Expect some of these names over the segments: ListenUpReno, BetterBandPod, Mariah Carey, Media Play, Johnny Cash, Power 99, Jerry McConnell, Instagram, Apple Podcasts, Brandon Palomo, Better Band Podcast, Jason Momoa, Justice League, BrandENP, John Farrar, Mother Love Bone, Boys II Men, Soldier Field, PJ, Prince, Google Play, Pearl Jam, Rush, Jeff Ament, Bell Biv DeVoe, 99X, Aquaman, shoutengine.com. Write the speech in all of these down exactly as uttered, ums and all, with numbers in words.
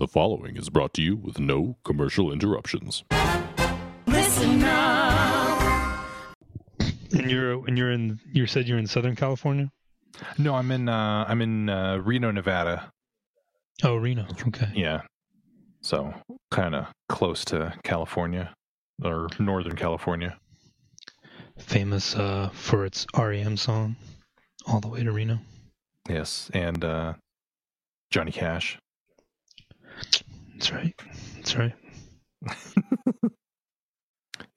The following is brought to you with no commercial interruptions. Listen up. And you're and you're in you said you're in Southern California? No, I'm in uh, I'm in uh, Reno, Nevada. Oh, Reno. Okay. Yeah. So kind of close to California or Northern California. Famous uh, for its R E M song, "All the Way to Reno." Yes, and uh, Johnny Cash. That's right. That's right.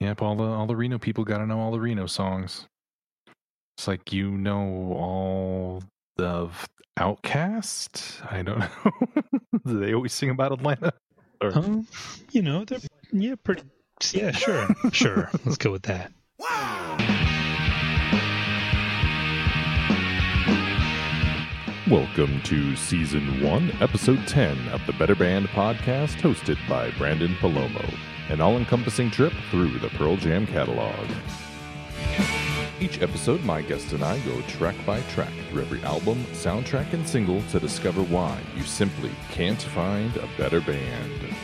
Yep, all the all the Reno people gotta know all the Reno songs. It's like you know all of Outkast. I don't know. Do they always sing about Atlanta? Or... Um, you know, they're yeah, pretty. Yeah, sure, sure. Let's go with that. Welcome to Season one, Episode ten of the Better Band Podcast, hosted by Brandon Palomo, an all-encompassing trip through the Pearl Jam catalog. Each episode, my guest and I go track by track through every album, soundtrack, and single to discover why you simply can't find a better band.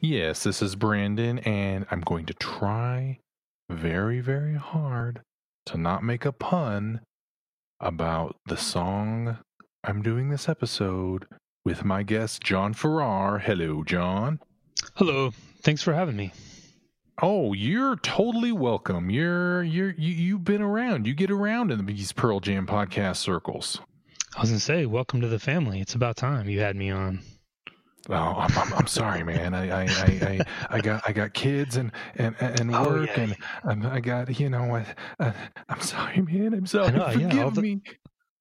Yes, this is Brandon, and I'm going to try very, very hard to not make a pun about the song I'm doing this episode with my guest, John Farrar. Hello, John. Hello. Thanks for having me. Oh, you're totally welcome. You're you're you, you've been around. You get around in these Pearl Jam podcast circles. I was gonna say, welcome to the family. It's about time you had me on. Oh, I'm, I'm, I'm sorry, man. I, I, I, I, I got, I got kids and, and, and work oh, yeah. and I'm, I got, you know, I, I, I'm sorry, man. I'm sorry. Know, Forgive yeah, all me. The,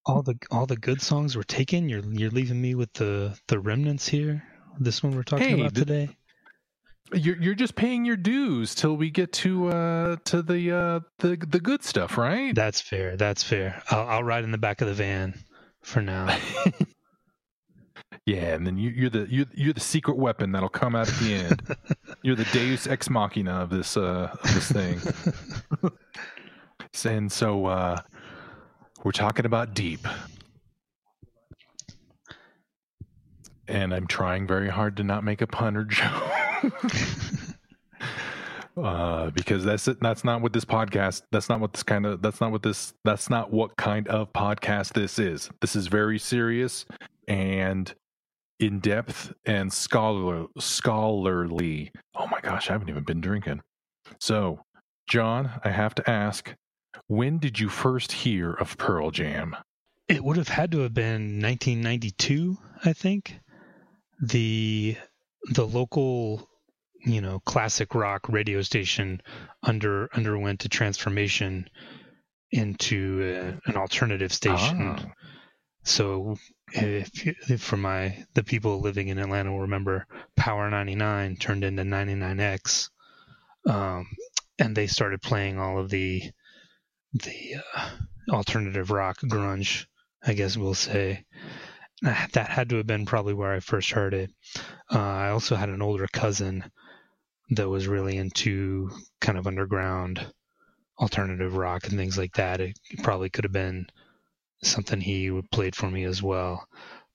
all the, all the good songs were taken. You're, you're leaving me with the, the remnants here. This one we're talking hey, about th- today. You're, you're just paying your dues till we get to, uh, to the, uh, the, the good stuff, right? That's fair. That's fair. I'll, I'll ride in the back of the van for now. Yeah, and then you, you're the you're, you're the secret weapon that'll come out at the end. You're the Deus ex machina of this uh, of this thing. And so uh, we're talking about Deep, and I'm trying very hard to not make a pun or joke uh, because that's it. That's not what this podcast. That's not what this kind of. That's not what this. That's not what kind of podcast this is. This is very serious and in depth and scholar scholarly. Oh my gosh, I haven't even been drinking. So, John, I have to ask, when did you first hear of Pearl Jam? It would have had to have been nineteen ninety-two, I think. The the local, you know, classic rock radio station under underwent a transformation into a, an alternative station. Ah. So if, if for my the people living in Atlanta will remember, Power ninety-nine turned into ninety-nine X, um, and they started playing all of the the uh, alternative rock grunge, I guess we'll say. That had to have been probably where I first heard it. Uh, I also had an older cousin that was really into kind of underground alternative rock and things like that. It probably could have been something he played for me as well,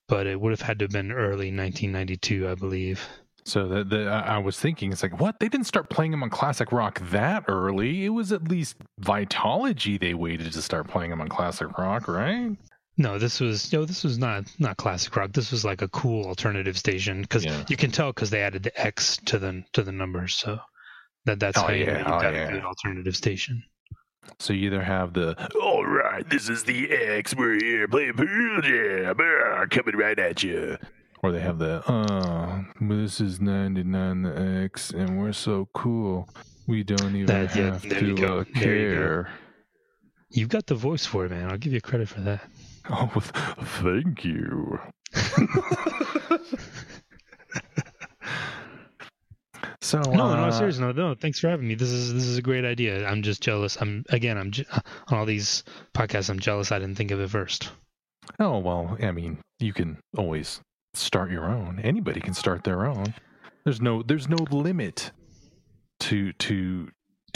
but it would have had to have been early nineteen ninety-two, I believe. So the, the, I was thinking, it's like, what? They didn't start playing him on classic rock that early. It was at least Vitology they waited to start playing him on classic rock, right? No, this was no, this was not not classic rock. This was like a cool alternative station because yeah. you can tell because they added the X to the to the numbers, so that that's oh, how you yeah. got oh, yeah. a good alternative station. So you either have the, all right, this is the X, we're here, playing Pearl Jam, coming right at you. Or they have the, oh, this is ninety-nine X, and we're so cool, we don't even that, have yeah, there to you go. Care. There you go. You got the voice for it, man. I'll give you credit for that. Oh, thank you. So, no, uh, no, seriously, no, no. Thanks for having me. This is this is a great idea. I'm just jealous. I'm again. I'm je- on all these podcasts. I'm jealous. I didn't think of it first. Oh well. I mean, you can always start your own. Anybody can start their own. There's no. There's no limit to to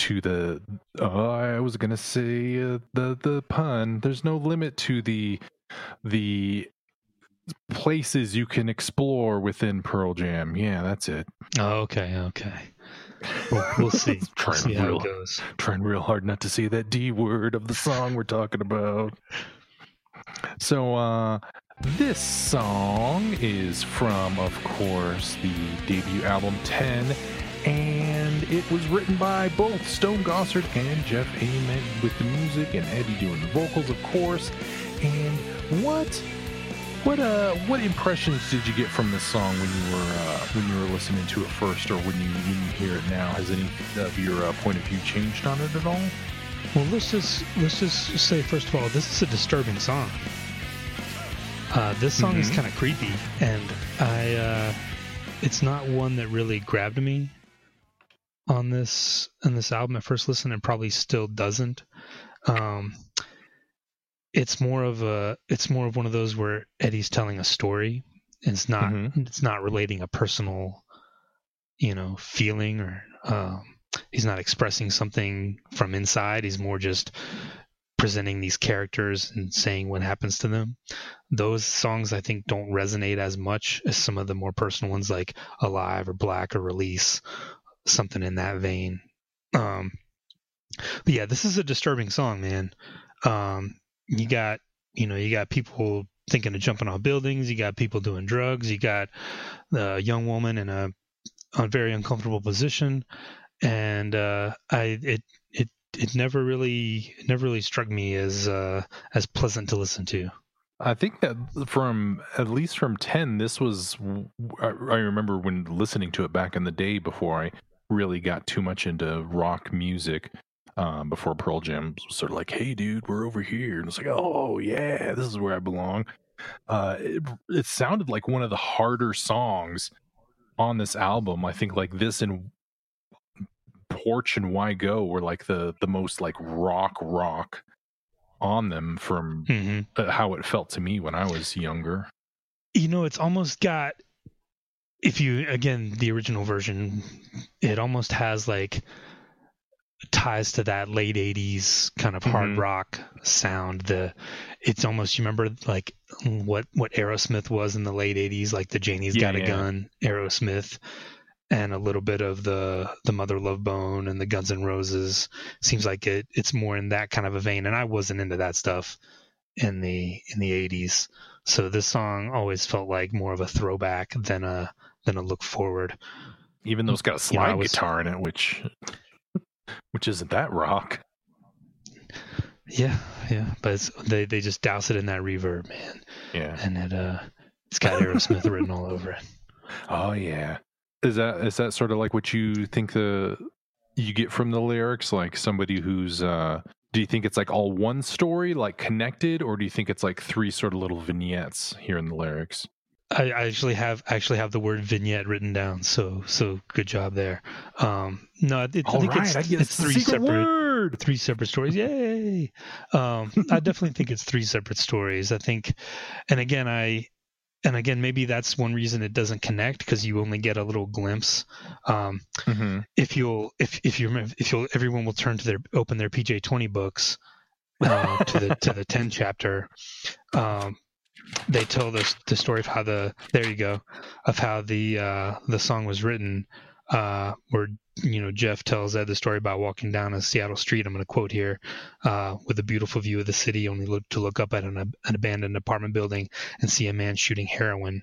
to the, oh, I was going to say uh, the, the pun. There's no limit to the, the places you can explore within Pearl Jam. Yeah, that's it. Oh, okay. Okay. We'll, we'll see. Trying see how real, it goes. Trying real hard not to say that D word of the song we're talking about. So, uh, this song is from, of course, the debut album ten, and it was written by both Stone Gossard and Jeff Ament, with the music and Eddie doing the vocals, of course. And what, what, uh, what impressions did you get from this song when you were uh, when you were listening to it first, or when you when you hear it now? Has any of your uh, point of view changed on it at all? Well, let's just let's just say first of all, this is a disturbing song. Uh, this song mm-hmm. is kind of creepy, and I uh, it's not one that really grabbed me on this on this album at first listen, and probably still doesn't. Um, it's more of a it's more of one of those where Eddie's telling a story. And it's not mm-hmm. it's not relating a personal, you know, feeling, or um, he's not expressing something from inside. He's more just presenting these characters and saying what happens to them. Those songs, I think, don't resonate as much as some of the more personal ones like Alive or Black or Release, something in that vein. Um, but yeah, this is a disturbing song, man. Um, you got, you know, you got people thinking of jumping off buildings. You got people doing drugs. You got a young woman in a, a very uncomfortable position. And uh, I, it, it, It never really, it never really struck me as uh, as pleasant to listen to. I think that from at least from ten, this was. I, I remember when listening to it back in the day before I really got too much into rock music. Um, before Pearl Jam was sort of like, "Hey, dude, we're over here," and it's like, "Oh yeah, this is where I belong." Uh, it, it sounded like one of the harder songs on this album. I think like this and Porch and Why Go were like the the most like rock rock on them from mm-hmm. how it felt to me when I was younger. You know, it's almost got, if you, again, the original version, it almost has like ties to that late eighties kind of hard mm-hmm. rock sound. The it's almost, you remember like what what Aerosmith was in the late eighties, like the Janie's yeah, Got a yeah. Gun Aerosmith, and a little bit of the, the Mother Love Bone and the Guns N' Roses. Seems like it, it's more in that kind of a vein. And I wasn't into that stuff in the in the eighties. So this song always felt like more of a throwback than a than a look forward. Even though it's got a slide you know, was, guitar in it, which which isn't that rock. Yeah, yeah. But it's, they, they just douse it in that reverb, man. Yeah. And it uh it's got Aerosmith written all over it. Oh yeah. Is that is that sort of like what you think the you get from the lyrics? Like somebody who's uh, do you think it's like all one story, like connected, or do you think it's like three sort of little vignettes here in the lyrics? I, I actually have actually have the word vignette written down, so so good job there. Um, no, it, I think right, it's, I guess it's three separate word. three separate stories. Yay! Um, I definitely think it's three separate stories. I think, and again, I. And again, maybe that's one reason it doesn't connect, because you only get a little glimpse. Um, mm-hmm. If you'll, if if you remember, if you'll, everyone will turn to their open their P J twenty books uh, to the to the ten chapter. Um, they tell the the story of how the there you go of how the uh, the song was written. Uh, where you know Jeff tells Ed the story about walking down a Seattle street. I'm going to quote here, uh, with a beautiful view of the city, only look to look up at an, an abandoned apartment building and see a man shooting heroin.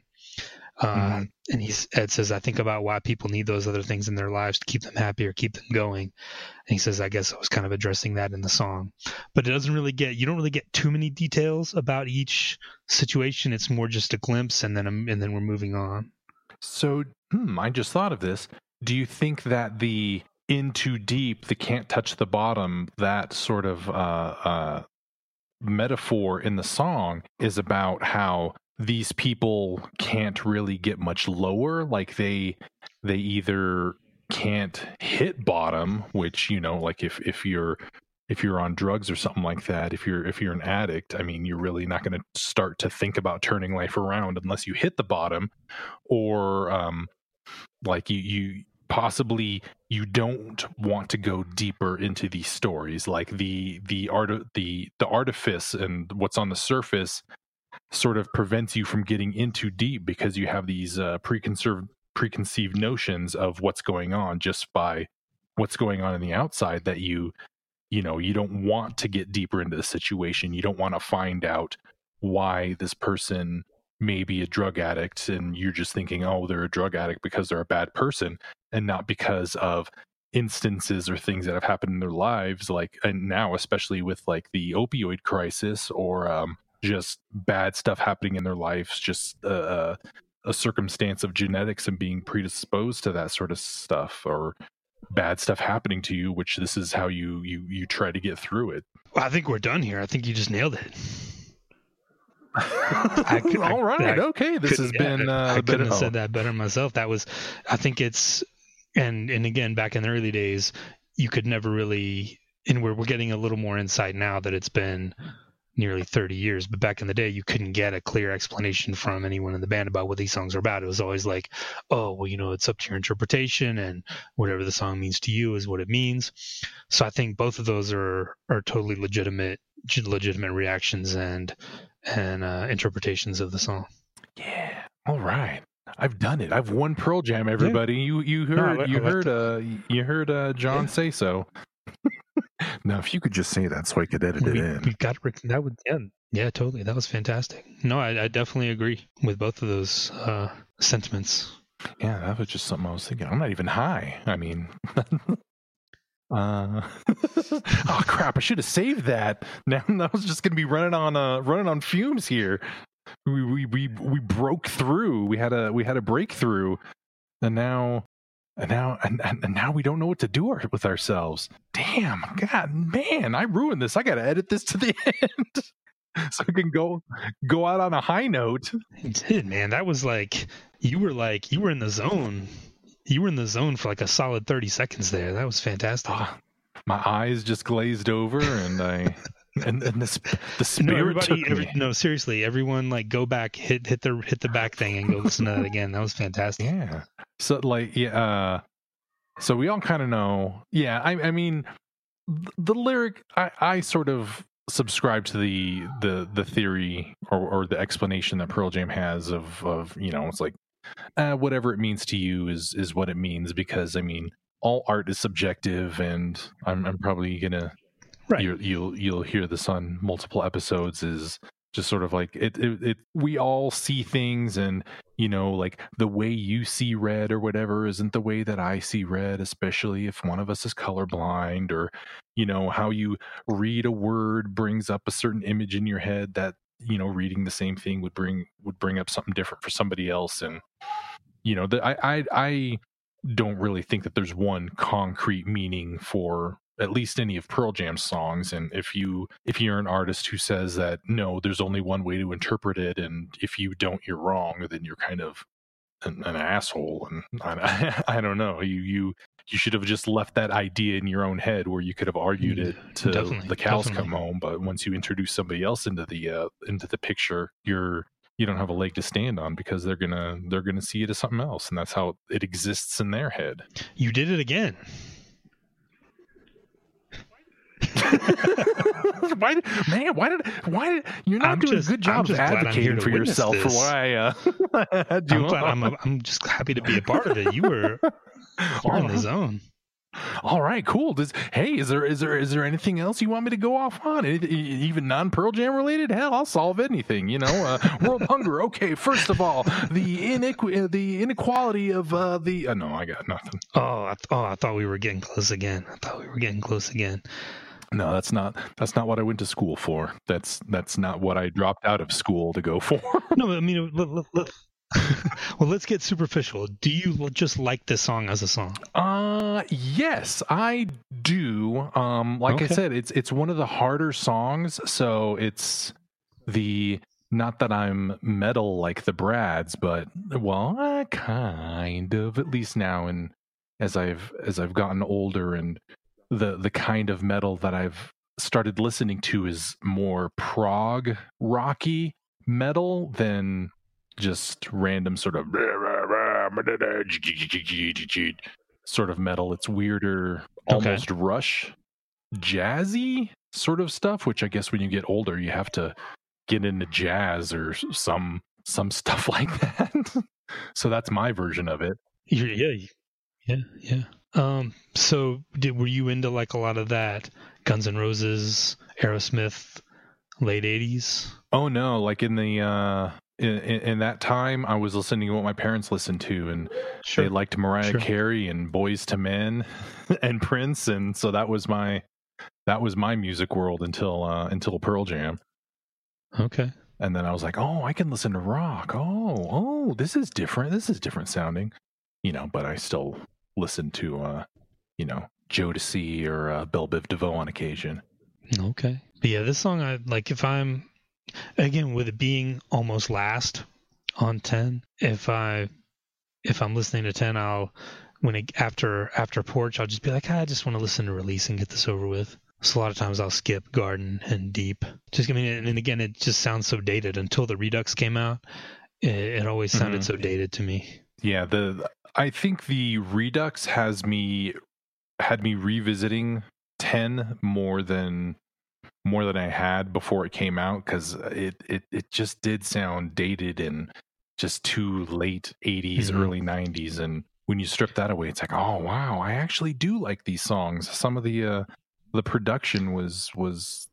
Uh, mm-hmm. And he's, Ed says, "I think about why people need those other things in their lives to keep them happy or keep them going." And he says, "I guess I was kind of addressing that in the song," but it doesn't really get you don't really get too many details about each situation. It's more just a glimpse, and then and then we're moving on. So hmm, I just thought of this. Do you think that the in too deep, the can't touch the bottom, that sort of uh, uh, metaphor in the song is about how these people can't really get much lower? Like they they either can't hit bottom, which, you know, like if, if you're if you're on drugs or something like that, if you're if you're an addict, I mean, you're really not going to start to think about turning life around unless you hit the bottom, or um, like you you. possibly you don't want to go deeper into these stories. Like the the art the the artifice and what's on the surface sort of prevents you from getting in too deep, because you have these uh, preconceived preconceived notions of what's going on just by what's going on in the outside, that you you know you don't want to get deeper into the situation. You don't want to find out why this person may be a drug addict, and you're just thinking, oh, they're a drug addict because they're a bad person, and not because of instances or things that have happened in their lives. Like, and now especially with like the opioid crisis, or um, just bad stuff happening in their lives, just uh, a circumstance of genetics and being predisposed to that sort of stuff, or bad stuff happening to you, which this is how you you you try to get through it. Well, I think we're done here. I think you just nailed it. I, I, all right. I, okay. This has been. Yeah, uh, I couldn't have said that better myself. That was. I think it's. And and again, back in the early days, you could never really. And we're we're getting a little more insight now that it's been nearly thirty years, but back in the day you couldn't get a clear explanation from anyone in the band about what these songs are about. It was always like, oh, well, you know, it's up to your interpretation, and whatever the song means to you is what it means. So I think both of those are are totally legitimate legitimate reactions and and uh, interpretations of the song. Yeah. All right. I've done it. I've won Pearl Jam, everybody. Yeah. You you heard no, I, you, I heard, uh, you heard you uh, heard John yeah. say so. Now, if you could just say that so I could edit it we, in. We got that would yeah, yeah, totally. That was fantastic. No, I, I definitely agree with both of those uh, sentiments. Yeah, that was just something I was thinking. I'm not even high. I mean, uh, oh crap! I should have saved that. Now I was just gonna be running on uh, running on fumes here. We we we we broke through. We had a we had a breakthrough, and now. And now, and, and now we don't know what to do our, with ourselves. Damn, God, man, I ruined this. I got to edit this to the end so I can go go out on a high note. You did, man. That was like you were like you were in the zone. You were in the zone for like a solid thirty seconds there. That was fantastic. Oh, my eyes just glazed over, and I and, and this the spirit. No, everybody, took every, me. no, seriously, everyone, like go back, hit hit the hit the back thing, and go listen to that again. That was fantastic. Yeah. So like, yeah, uh, so we all kind of know. Yeah. I, I mean, the lyric, I, I sort of subscribe to the, the, the theory or, or the explanation that Pearl Jam has of, of, you know, it's like, uh, whatever it means to you is, is what it means, because I mean, all art is subjective, and I'm, I'm probably gonna, right. You're, you'll, you'll hear this on multiple episodes, is just sort of like it, it, it, we all see things, and, you know, like the way you see red or whatever isn't the way that I see red, especially if one of us is colorblind, or, you know, how you read a word brings up a certain image in your head that, you know, reading the same thing would bring, would bring up something different for somebody else. And, you know, the, I, I, I don't really think that there's one concrete meaning for at least any of Pearl Jam's songs. And if you, if you're an artist who says that, no, there's only one way to interpret it, and if you don't, you're wrong, then you're kind of an, an asshole. And I, I don't know, you, you, you should have just left that idea in your own head, where you could have argued it till definitely, the cows definitely. come home. But once you introduce somebody else into the, uh, into the picture, you're, you don't have a leg to stand on, because they're going to, they're going to see it as something else. And that's how it exists in their head. You did it again. why did, man why did why did you're not I'm doing just, a good job of advocating for yourself this. for why uh I'm, glad I'm, a, I'm just happy to be a part of it. You were all in right. the zone. All right, cool. Does, hey, is there is there is there anything else you want me to go off on? Even non-Pearl Jam related? Hell, I'll solve anything. You know, uh, world hunger. Okay, first of all, the inequ- the inequality of uh, the. Uh, no, I got nothing. Oh, I th- oh, I thought we were getting close again. I thought we were getting close again. No, that's not that's not what I went to school for. That's that's not what I dropped out of school to go for. No, I mean, look, look, look. Well, let's get superficial. Do you just like this song as a song? Uh, yes, I do. Um, like okay. I said, it's it's one of the harder songs. So it's the not that I'm metal like the Brads, but well, I kind of, at least now, and as I've as I've gotten older, and the the kind of metal that I've started listening to is more prog rocky metal than just random sort of sort of metal. It's weirder, almost okay. Rush, jazzy sort of stuff, which I guess when you get older, you have to get into jazz or some some stuff like that. So that's my version of it. Yeah, yeah, yeah. Um, so did, were you into like a lot of that? Guns N' Roses, Aerosmith, late eighties? Oh, no. Like in the... Uh... In, in, in that time, I was listening to what my parents listened to, and sure. they liked Mariah sure. Carey and Boys to Men and Prince, and so that was my that was my music world until uh, until Pearl Jam. Okay, and then I was like, oh, I can listen to rock. Oh, oh, this is different. This is different sounding, you know. But I still listen to uh, you know, Jodeci or uh, Bell Biv DeVoe on occasion. Okay, but yeah, this song, I like if I'm. Again, with it being almost last on ten, if I if I'm listening to ten, I'll when it, after after Porch, I'll just be like, ah, I just want to listen to Release and get this over with. So a lot of times I'll skip Garden and Deep. Just I mean, and again, it just sounds so dated. Until the Redux came out, it, it always sounded mm-hmm. so dated to me. Yeah, the I think the Redux has me had me revisiting ten more than. more than I had before it came out, because it, it, it just did sound dated and just too late eighties, mm-hmm. early nineties. And when you strip that away, it's like, oh, wow, I actually do like these songs. Some of the uh, the production was was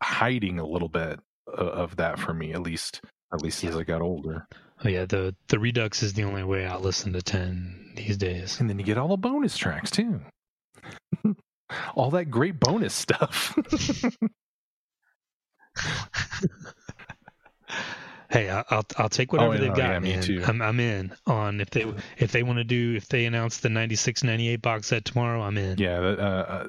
hiding a little bit of that for me, at least at least yeah. as I got older. Oh, yeah, the, the Redux is the only way I listen to ten these days. And then you get all the bonus tracks, too. All that great bonus stuff. Hey, I'll I'll take whatever oh, they've no, got. Yeah, me too. I'm I'm in on if they if they want to do if they announce the ninety-six ninety-eight box set tomorrow. I'm in. Yeah, uh,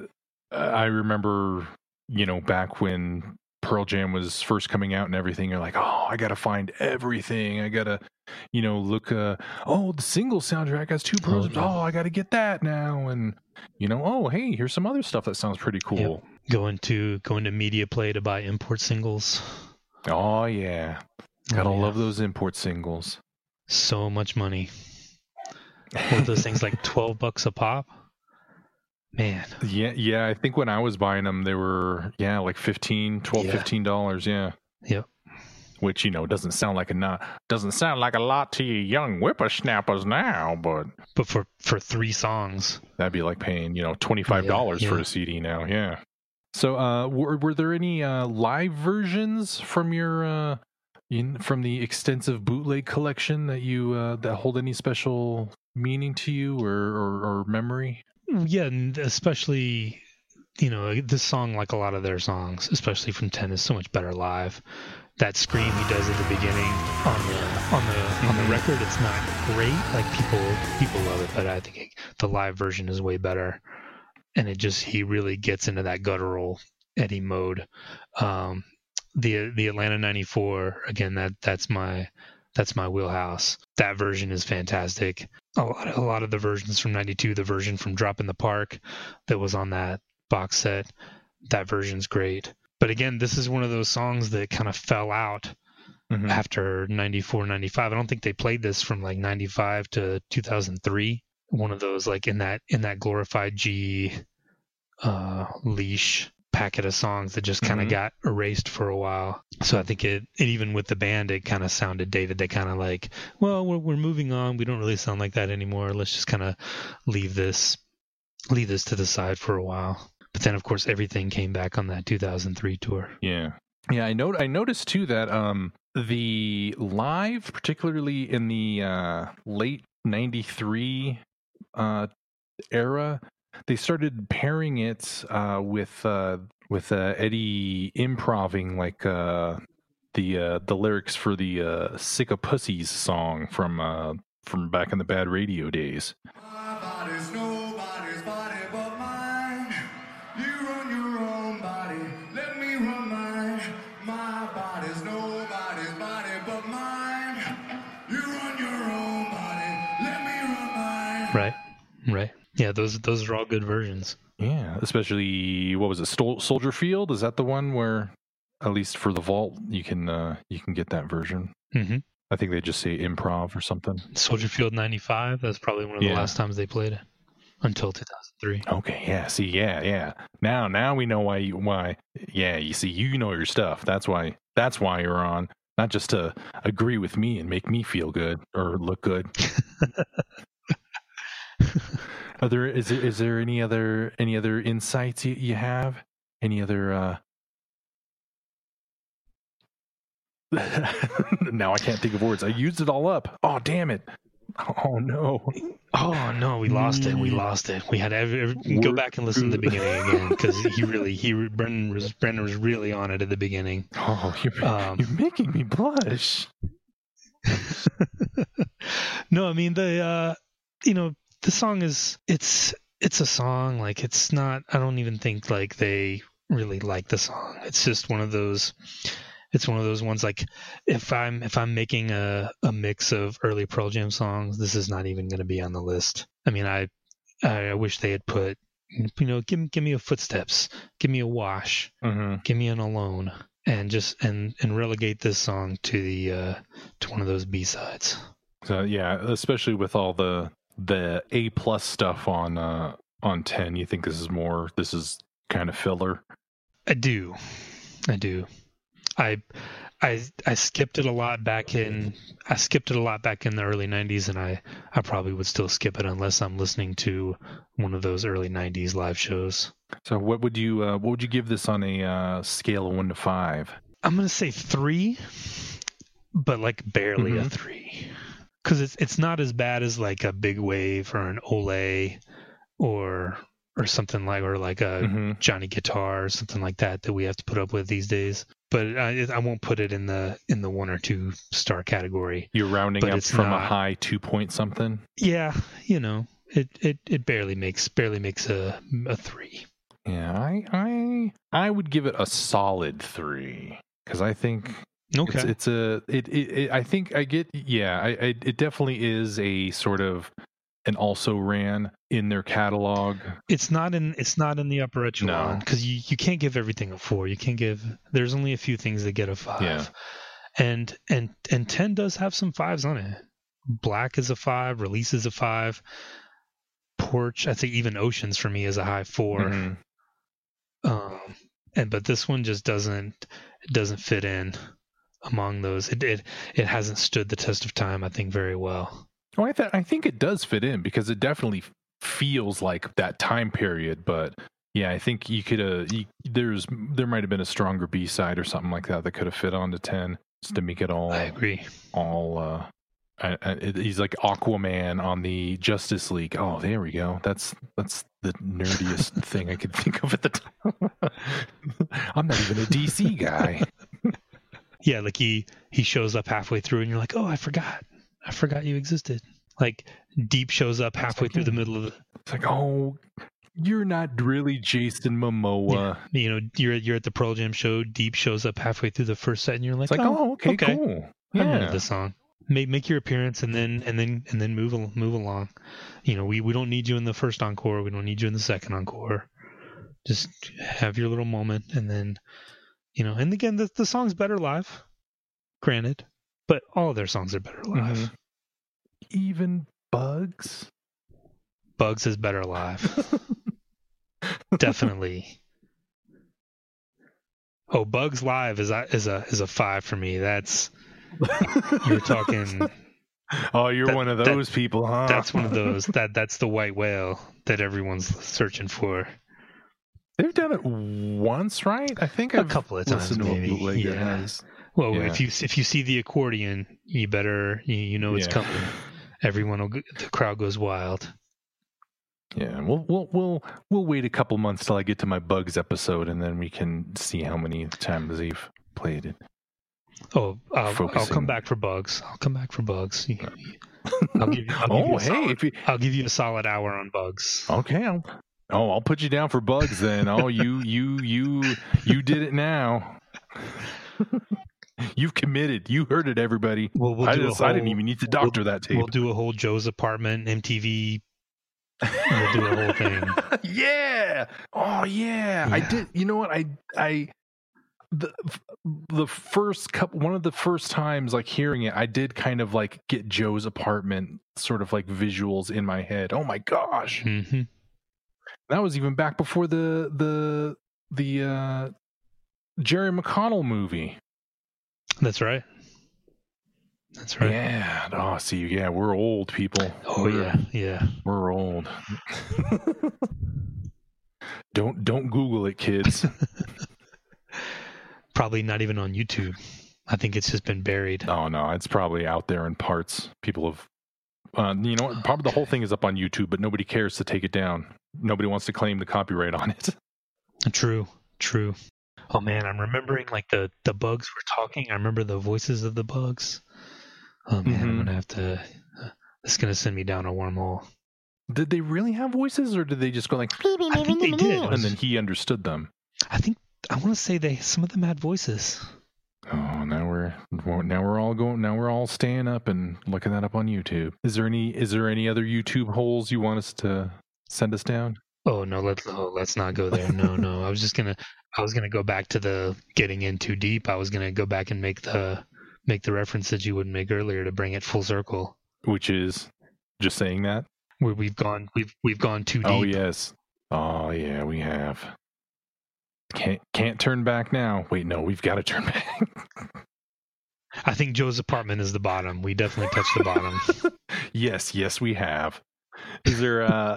I remember you know back when Pearl Jam was first coming out and everything. You're like, oh, I gotta find everything. I gotta you know look. Uh, oh, the single soundtrack has two Pearl Jams. Oh, yeah. oh, I gotta get that now. And you know, oh hey, here's some other stuff that sounds pretty cool. Yep. Going to going to Media Play to buy import singles. Oh yeah, gotta oh, yeah. love those import singles. So much money. One of those things like twelve bucks a pop. Man. Yeah, yeah. I think when I was buying them, they were yeah like fifteen, twelve, yeah. fifteen dollars. Yeah. Yep. Which you know doesn't sound like a not doesn't sound like a lot to you young whippersnappers now, but but for for three songs, that'd be like paying you know twenty five dollars yeah, yeah. for a C D now. Yeah. So, uh, were, were there any uh, live versions from your uh, in, from the extensive bootleg collection that you uh, that hold any special meaning to you or, or, or memory? Yeah, and especially you know this song, like a lot of their songs, especially from ten, is so much better live. That scream he does at the beginning on the on the mm-hmm. on the record, it's not great. Like people people love it, but I think it, the live version is way better. And it just, he really gets into that guttural Eddie mode. Um, the the Atlanta ninety-four, again, that that's my that's my wheelhouse. That version is fantastic. A lot of, a lot of the versions from ninety-two, the version from Drop in the Park that was on that box set, that version's great. But again, this is one of those songs that kind of fell out mm-hmm. after ninety-four, ninety-five. I don't think they played this from like ninety-five to two thousand three. One of those like in that in that glorified G uh, leash packet of songs that just kind of mm-hmm. got erased for a while. So I think it, it even with the band, it kind of sounded dated. They kind of like, well, we're, we're moving on. We don't really sound like that anymore. Let's just kind of leave this leave this to the side for a while. But then, of course, everything came back on that two thousand three tour. Yeah. Yeah, I know. I noticed, too, that um, the live, particularly in the uh, late ninety-three uh era, they started pairing it uh with uh with uh Eddie improving like uh the uh the lyrics for the uh Sick of Pussies song from uh from back in the bad radio days. My body's nobody's body but mine. You run your own body, let me run mine. My body's nobody's body but mine. You run your own body, let me run mine. Right. Right. Yeah, those those are all good versions. Yeah, especially what was it, Sol- Soldier Field? Is that the one where, at least for the vault, you can uh, you can get that version? Mm-hmm. I think they just say improv or something. Soldier Field ninety-five. That's probably one of the yeah. last times they played it. until two thousand three. Okay, yeah, see, yeah, yeah. Now, now we know why you, why, yeah, you see, you know your stuff. That's why, that's why you're on, not just to agree with me and make me feel good or look good. Are there, is, is there any other, any other insights you, you have? Any other, uh, now I can't think of words. I used it all up. Oh, damn it. Oh, no. Oh, no. We lost it. We lost it. We had to every, every, go back and listen to the beginning again, because he really, he, Brandon was, Brandon was really on it at the beginning. Oh, you're, um, you're making me blush. No, I mean, the, uh, you know, the song is, it's, it's a song. Like, it's not, I don't even think like they really like the song. It's just one of those. It's one of those ones like if I'm if I'm making a, a mix of early Pearl Jam songs, this is not even going to be on the list. I mean, I I wish they had put, you know, give give me a Footsteps, give me a Wash, mm-hmm. give me an Alone, and just and, and relegate this song to the uh, to one of those B sides. So yeah, especially with all the the A plus stuff on uh, on ten, you think this is more this is kind of filler? I do, I do. I, I, I skipped it a lot back in, I skipped it a lot back in the early nineties, and I, I probably would still skip it unless I'm listening to one of those early nineties live shows. So what would you, uh, what would you give this on a uh, scale of one to five? I'm going to say three, but like barely mm-hmm. a three. Cause it's, it's not as bad as like a Big Wave or an Ole or, or something like, or like a mm-hmm. Johnny Guitar or something like that, that we have to put up with these days. But I, I won't put it in the in the one or two star category. You're rounding up from not, a high two point something. Yeah, you know, it, it, it barely makes barely makes a a three. Yeah, I I, I would give it a solid three because I think okay. it's, it's a it, it, it I think I get yeah I, I it definitely is a sort of an also ran in their catalog. It's not in it's not in the upper echelon because no. you, you can't give everything a four. You can't give. There's only a few things that get a five. Yeah. And and and ten does have some fives on it. Black is a five. Release is a five. Porch. I think even Oceans for me is a high four. Mm-hmm. Um. And but this one just doesn't doesn't fit in among those. It it it hasn't stood the test of time. I think very well. Oh, I, th- I think it does fit in because it definitely feels like that time period. But yeah, I think you could uh, you, there's there might have been a stronger B side or something like that that could have fit onto ten just to make it all. I agree. All uh, I, I, it, he's like Aquaman on the Justice League. Oh, there we go. That's that's the nerdiest thing I could think of at the time. I'm not even a D C guy. Yeah, like he he shows up halfway through, and you're like, oh, I forgot. I forgot you existed. Like Deep shows up halfway like, through the middle of the. It's like, oh, you're not really Jason Momoa. Yeah. You know, you're you're at the Pearl Jam show. Deep shows up halfway through the first set, and you're like, it's like oh, oh, okay, okay. cool. Yeah. I remember the song. Make make your appearance, and then and then and then move move along. You know, we, we don't need you in the first encore. We don't need you in the second encore. Just have your little moment, and then, you know, and again, the the song's better live. Granted. But all of their songs are better live. Mm-hmm. Even Bugs? Bugs is better live. Definitely. Oh, Bugs live is a, is a is a five for me. That's you're talking. Oh, you're that, one of those that, people, huh? That's one of those. That that's the white whale that everyone's searching for. They've done it once, right? I think a I've couple of times. Maybe. To yeah. Has. Well, yeah. if you if you see the accordion, you better you, you know it's yeah. coming. Everyone will, the crowd goes wild. Yeah, we'll we'll we'll we'll wait a couple months till I get to my Bugs episode, and then we can see how many times they've played it. Oh, uh, I'll come back for Bugs. I'll come back for Bugs. I'll give you, I'll oh, give you a hey, solid, if you... I'll give you a solid hour on Bugs. Okay. I'll, oh, I'll put you down for Bugs then. Oh, you you you you did it now. You've committed. You heard it, everybody. Well, we'll I, just, whole, I didn't even need to doctor we'll, that tape. We'll do a whole Joe's Apartment, M T V. We'll do a whole thing. Yeah. Oh, yeah. yeah. I did. You know what? I, I, the, the first couple, one of the first times like hearing it, I did kind of like get Joe's Apartment sort of like visuals in my head. Oh my gosh. Mm-hmm. That was even back before the the the uh, Jerry McConnell movie. That's right. That's right. Yeah. Oh, see, yeah, we're old people. Oh we're, yeah, yeah, we're old. Don't don't Google it, kids. Probably not even on YouTube. I think it's just been buried. Oh no, it's probably out there in parts. People have, uh, you know, probably the whole thing is up on YouTube, but nobody cares to take it down. Nobody wants to claim the copyright on it. True, true. Oh man, I'm remembering like the the bugs were talking. I remember the voices of the bugs. Oh man, mm-hmm. I'm gonna have to. Uh, it's gonna send me down a wormhole. Did they really have voices, or did they just go like? I think they did, and then he understood them. I think I want to say they. Some of them had voices. Oh, now we're now we're all going. Now we're all staying up and looking that up on YouTube. Is there any? Is there any other YouTube holes you want us to send us down? Oh no, let's oh, let's not go there. No, no. I was just gonna. I was gonna go back to the getting in too deep. I was gonna go back and make the make the reference that you would make earlier to bring it full circle, which is just saying that. Where we've gone, we've we've gone too deep. Oh yes, oh yeah, we have. Can't can't turn back now. Wait, no, we've got to turn back. I think Joe's apartment is the bottom. We definitely touched the bottom. yes, yes, we have. Is there? Uh,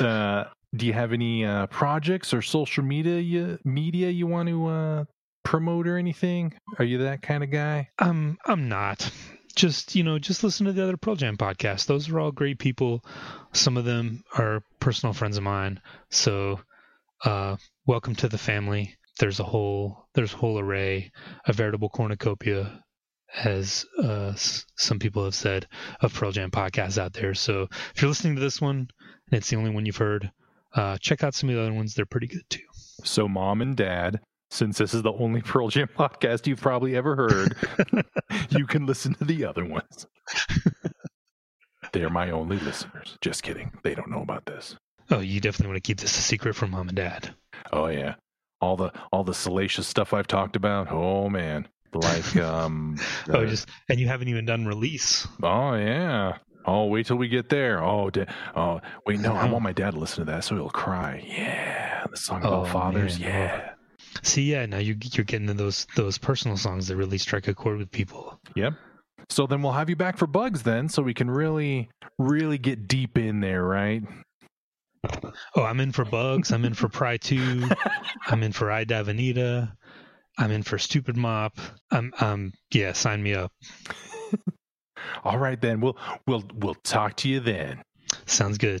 uh, do you have any uh, projects or social media you, media you want to uh, promote or anything? Are you that kind of guy? Um, I'm not. Just, you know, just listen to the other Pearl Jam podcasts. Those are all great people. Some of them are personal friends of mine. So uh, welcome to the family. There's a whole there's a whole array, a veritable cornucopia, as uh, s- some people have said, of Pearl Jam podcasts out there. So if you're listening to this one, and it's the only one you've heard, uh, check out some of the other ones. They're pretty good, too. So mom and dad, since this is the only Pearl Jam podcast you've probably ever heard, you can listen to the other ones. They're my only listeners. Just kidding. They don't know about this. Oh, you definitely want to keep this a secret from mom and dad. Oh, yeah. All the all the salacious stuff I've talked about. Oh, man. Like, um... oh, uh, just... And you haven't even done release. Oh, yeah. Oh, wait till we get there. Oh, da- oh wait, no. I want my dad to listen to that so he'll cry. Yeah. The song about oh, fathers. Man. Yeah. See, yeah, now you're, you're getting to those those personal songs that really strike a chord with people. Yep. So then we'll have you back for Bugs then, so we can really, really get deep in there, right? Oh, I'm in for Bugs. I'm in for Pry two. I'm in for I Davenita. I'm in for Stupid Mop. I'm, um, yeah, sign me up. All right, then. We'll, we'll, we'll talk to you then. Sounds good.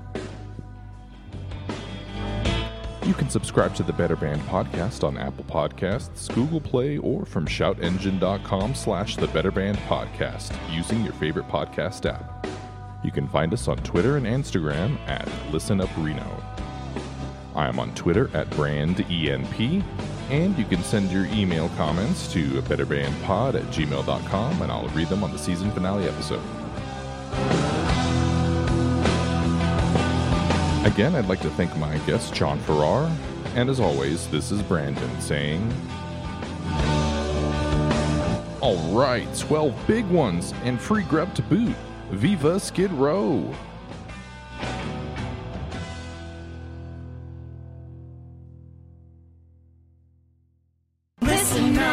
You can subscribe to the Better Band Podcast on Apple Podcasts, Google Play, or from shoutengine.com slash the Better Band Podcast using your favorite podcast app. You can find us on Twitter and Instagram at ListenUpReno. I am on Twitter at BrandENP, and you can send your email comments to BetterBandPod at gmail dot com, and I'll read them on the season finale episode. Again, I'd like to thank my guest, John Farrar, and as always, this is Brandon saying, all right, twelve big ones and free grub to boot. Viva Skid Row! Listen up.